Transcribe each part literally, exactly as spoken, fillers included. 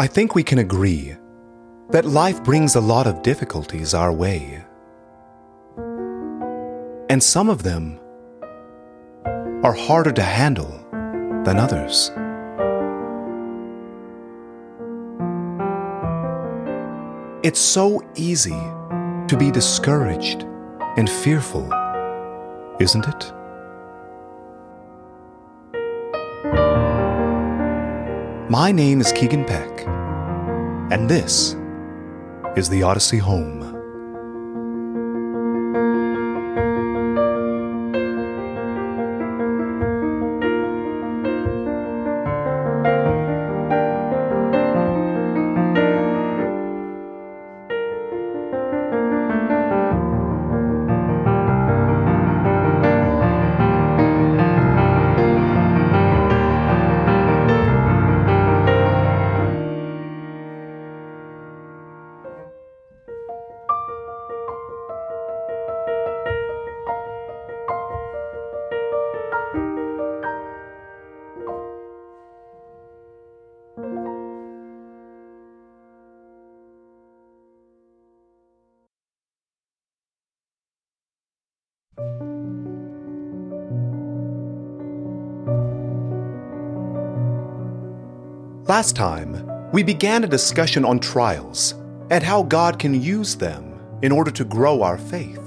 I think we can agree that life brings a lot of difficulties our way. And some of them are harder to handle than others. It's so easy to be discouraged and fearful, isn't it? My name is Keegan Peck, and this is the Odyssey Home. Last time, we began a discussion on trials and how God can use them in order to grow our faith.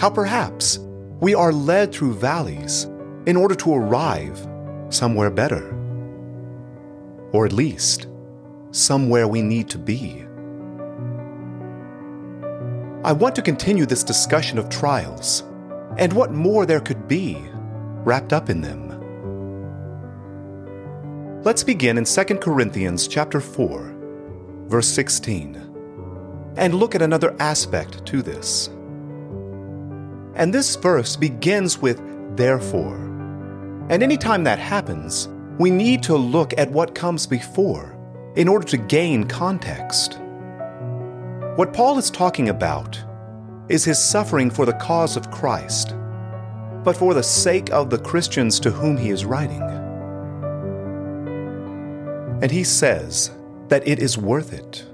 How perhaps we are led through valleys in order to arrive somewhere better, or at least somewhere we need to be. I want to continue this discussion of trials and what more there could be wrapped up in them. Let's begin in Second Corinthians chapter four, verse sixteen, and look at another aspect to this. And this verse begins with therefore. And anytime that happens, we need to look at what comes before in order to gain context. What Paul is talking about is his suffering for the cause of Christ, but for the sake of the Christians to whom he is writing. And he says that it is worth it.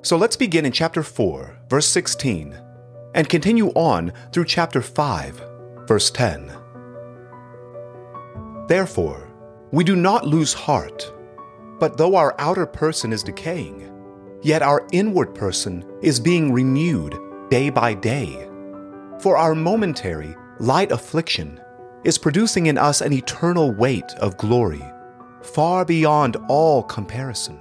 So let's begin in chapter four, verse sixteen, and continue on through chapter five, verse ten. Therefore, we do not lose heart, but though our outer person is decaying, yet our inward person is being renewed day by day. For our momentary, light affliction is producing in us an eternal weight of glory, far beyond all comparison,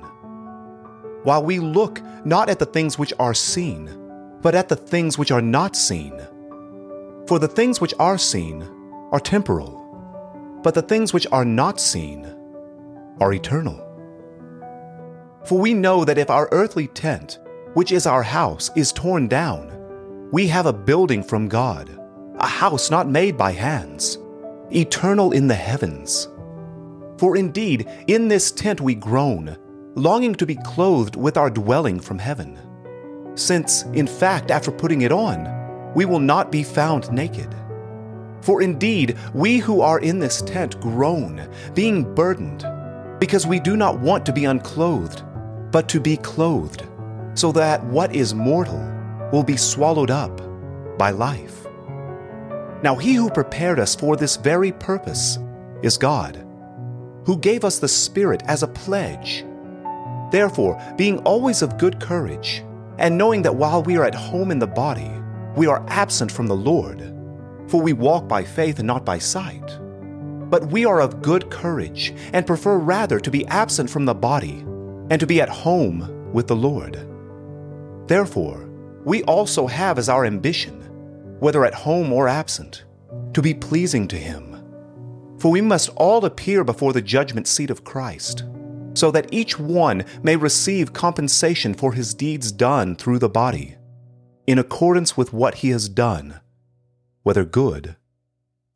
while we look not at the things which are seen, but at the things which are not seen. For the things which are seen are temporal, but the things which are not seen are eternal. For we know that if our earthly tent, which is our house, is torn down, we have a building from God, a house not made by hands, eternal in the heavens. For indeed, in this tent we groan, longing to be clothed with our dwelling from heaven. Since, in fact, after putting it on, we will not be found naked. For indeed, we who are in this tent groan, being burdened, because we do not want to be unclothed, but to be clothed, so that what is mortal will be swallowed up by life. Now he who prepared us for this very purpose is God, who gave us the Spirit as a pledge. Therefore, being always of good courage, and knowing that while we are at home in the body, we are absent from the Lord, for we walk by faith and not by sight. But we are of good courage, and prefer rather to be absent from the body, and to be at home with the Lord. Therefore, we also have as our ambition, whether at home or absent, to be pleasing to Him. For we must all appear before the judgment seat of Christ, so that each one may receive compensation for his deeds done through the body, in accordance with what he has done, whether good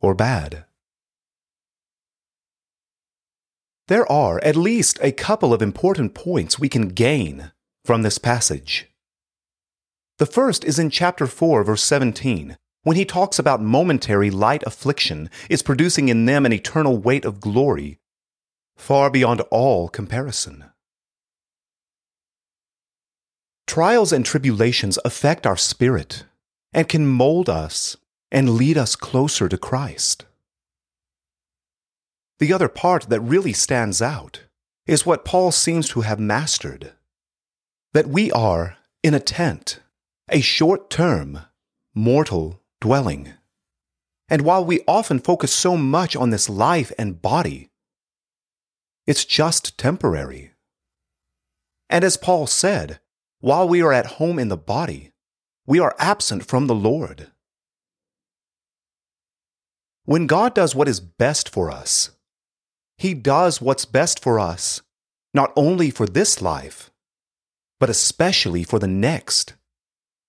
or bad. There are at least a couple of important points we can gain from this passage. The first is in chapter four, verse seventeen, when he talks about momentary light affliction is producing in them an eternal weight of glory, far beyond all comparison. Trials and tribulations affect our spirit and can mold us and lead us closer to Christ. The other part that really stands out is what Paul seems to have mastered, that we are in a tent, a short-term, mortal dwelling. And while we often focus so much on this life and body, it's just temporary. And as Paul said, while we are at home in the body, we are absent from the Lord. When God does what is best for us, He does what's best for us, not only for this life, but especially for the next,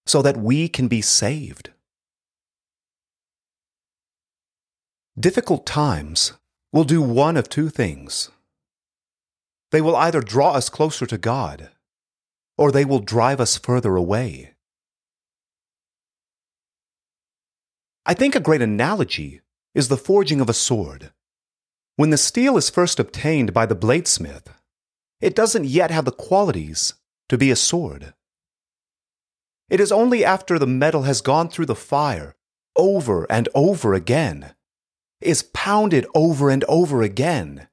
so that we can be saved. Difficult times will do one of two things. They will either draw us closer to God, or they will drive us further away. I think a great analogy is the forging of a sword. When the steel is first obtained by the bladesmith, it doesn't yet have the qualities to be a sword. It is only after the metal has gone through the fire over and over again, is pounded over and over again,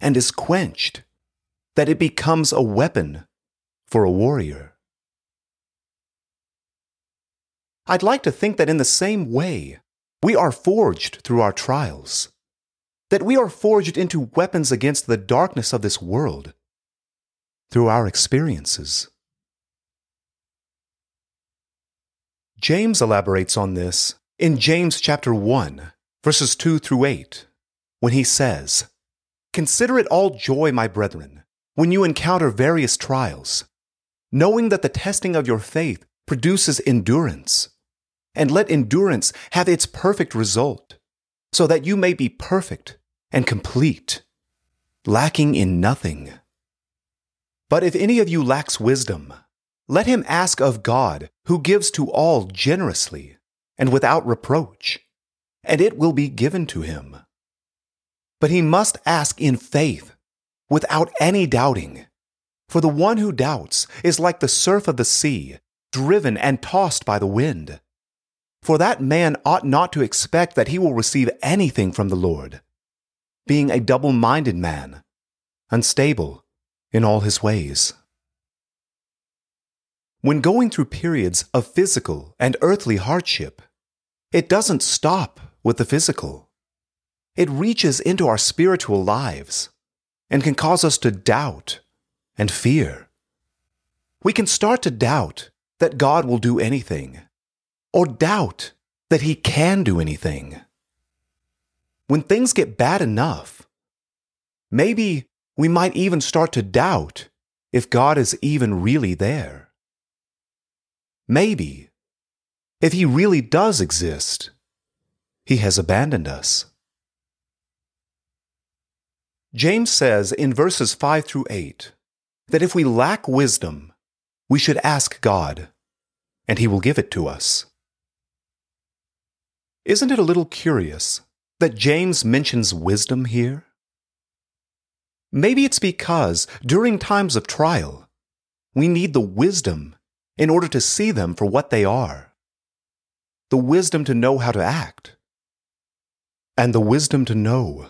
and is quenched, that it becomes a weapon for a warrior. I'd like to think that in the same way, we are forged through our trials, that we are forged into weapons against the darkness of this world through our experiences. James elaborates on this in James chapter one, verses two through eight, when he says, "Consider it all joy, my brethren, when you encounter various trials, knowing that the testing of your faith produces endurance. And let endurance have its perfect result, so that you may be perfect and complete, lacking in nothing. But if any of you lacks wisdom, let him ask of God, who gives to all generously and without reproach, and it will be given to him. But he must ask in faith, without any doubting. For the one who doubts is like the surf of the sea, driven and tossed by the wind. For that man ought not to expect that he will receive anything from the Lord, being a double-minded man, unstable in all his ways." When going through periods of physical and earthly hardship, it doesn't stop with the physical. It reaches into our spiritual lives and can cause us to doubt and fear. We can start to doubt that God will do anything, or doubt that He can do anything. When things get bad enough, maybe we might even start to doubt if God is even really there. Maybe, if He really does exist, He has abandoned us. James says in verses five through eight that if we lack wisdom, we should ask God, and He will give it to us. Isn't it a little curious that James mentions wisdom here? Maybe it's because during times of trial, we need the wisdom in order to see them for what they are, the wisdom to know how to act, and the wisdom to know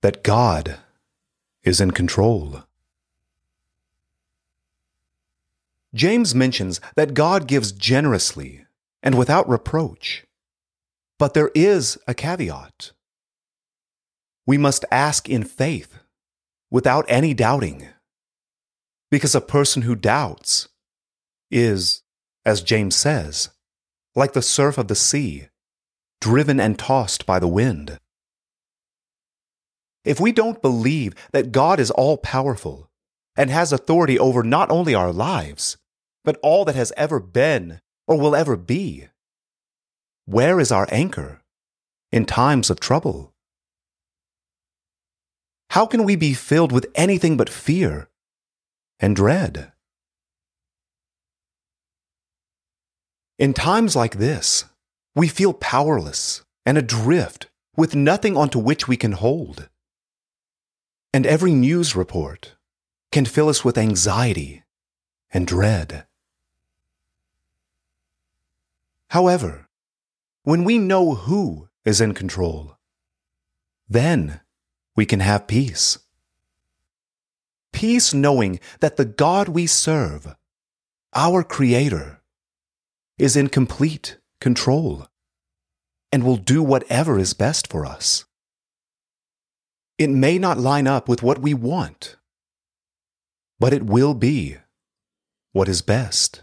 that God is in control. James mentions that God gives generously and without reproach, but there is a caveat. We must ask in faith, without any doubting, because a person who doubts is, as James says, like the surf of the sea, driven and tossed by the wind. If we don't believe that God is all-powerful and has authority over not only our lives, but all that has ever been or will ever be, where is our anchor in times of trouble? How can we be filled with anything but fear and dread? In times like this, we feel powerless and adrift with nothing onto which we can hold. and every news report can fill us with anxiety and dread. However, when we know who is in control, then we can have peace. Peace knowing that the God we serve, our Creator, is in complete control and will do whatever is best for us. It may not line up with what we want, but it will be what is best.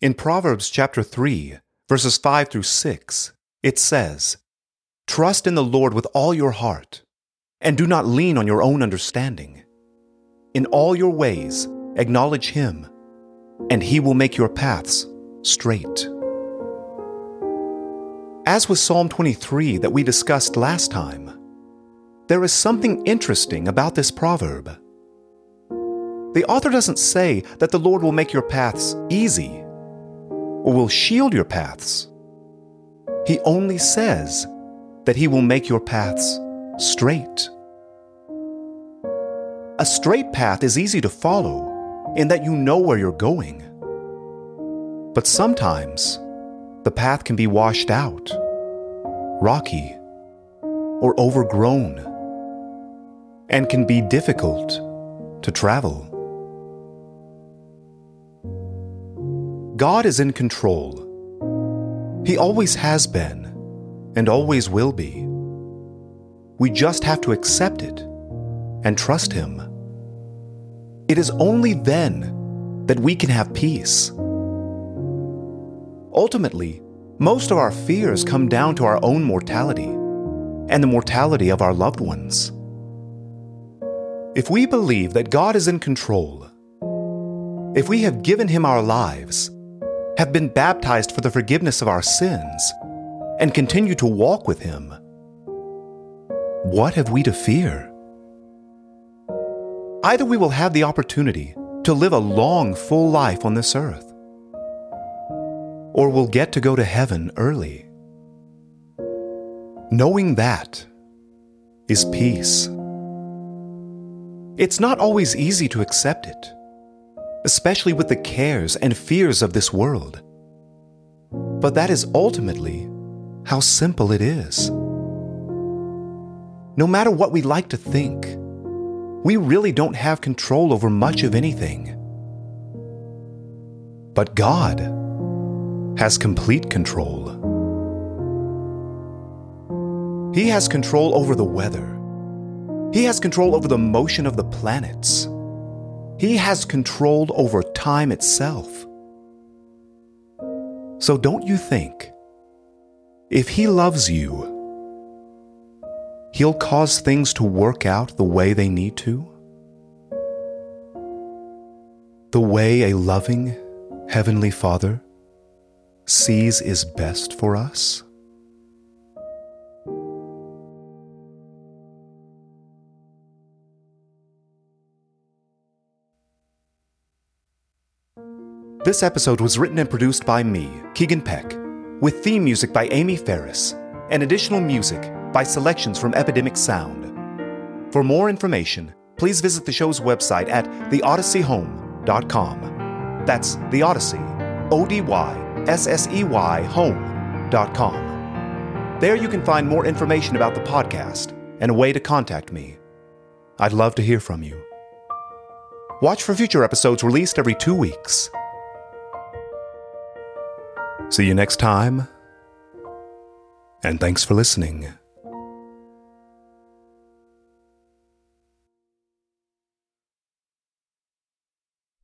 In Proverbs chapter three, verses five through six, it says, "Trust in the Lord with all your heart, and do not lean on your own understanding. In all your ways acknowledge Him, and He will make your paths straight." As with Psalm twenty-three that we discussed last time, there is something interesting about this proverb. The author doesn't say that the Lord will make your paths easy or will shield your paths. He only says that He will make your paths straight. A straight path is easy to follow in that you know where you're going. But sometimes the path can be washed out, rocky, or overgrown, and can be difficult to travel. God is in control. He always has been and always will be. We just have to accept it and trust Him. It is only then that we can have peace. Ultimately, most of our fears come down to our own mortality and the mortality of our loved ones. If we believe that God is in control, if we have given Him our lives, have been baptized for the forgiveness of our sins, and continue to walk with Him, what have we to fear? Either we will have the opportunity to live a long, full life on this earth, or we'll get to go to heaven early. Knowing that is peace. It's not always easy to accept it, especially with the cares and fears of this world. But that is ultimately how simple it is. No matter what we like to think, we really don't have control over much of anything. But God has complete control. He has control over the weather. He has control over the motion of the planets. He has control over time itself. So don't you think, if He loves you, He'll cause things to work out the way they need to? The way a loving Heavenly Father sees is best for us? This episode was written and produced by me, Keegan Peck, with theme music by Amy Faris, and additional music by selections from Epidemic Sound. For more information, please visit the show's website at the odyssey home dot com. That's The Odyssey, O D Y S S E Y home dot com. There you can find more information about the podcast and a way to contact me. I'd love to hear from you. Watch for future episodes released every two weeks. See you next time, and thanks for listening.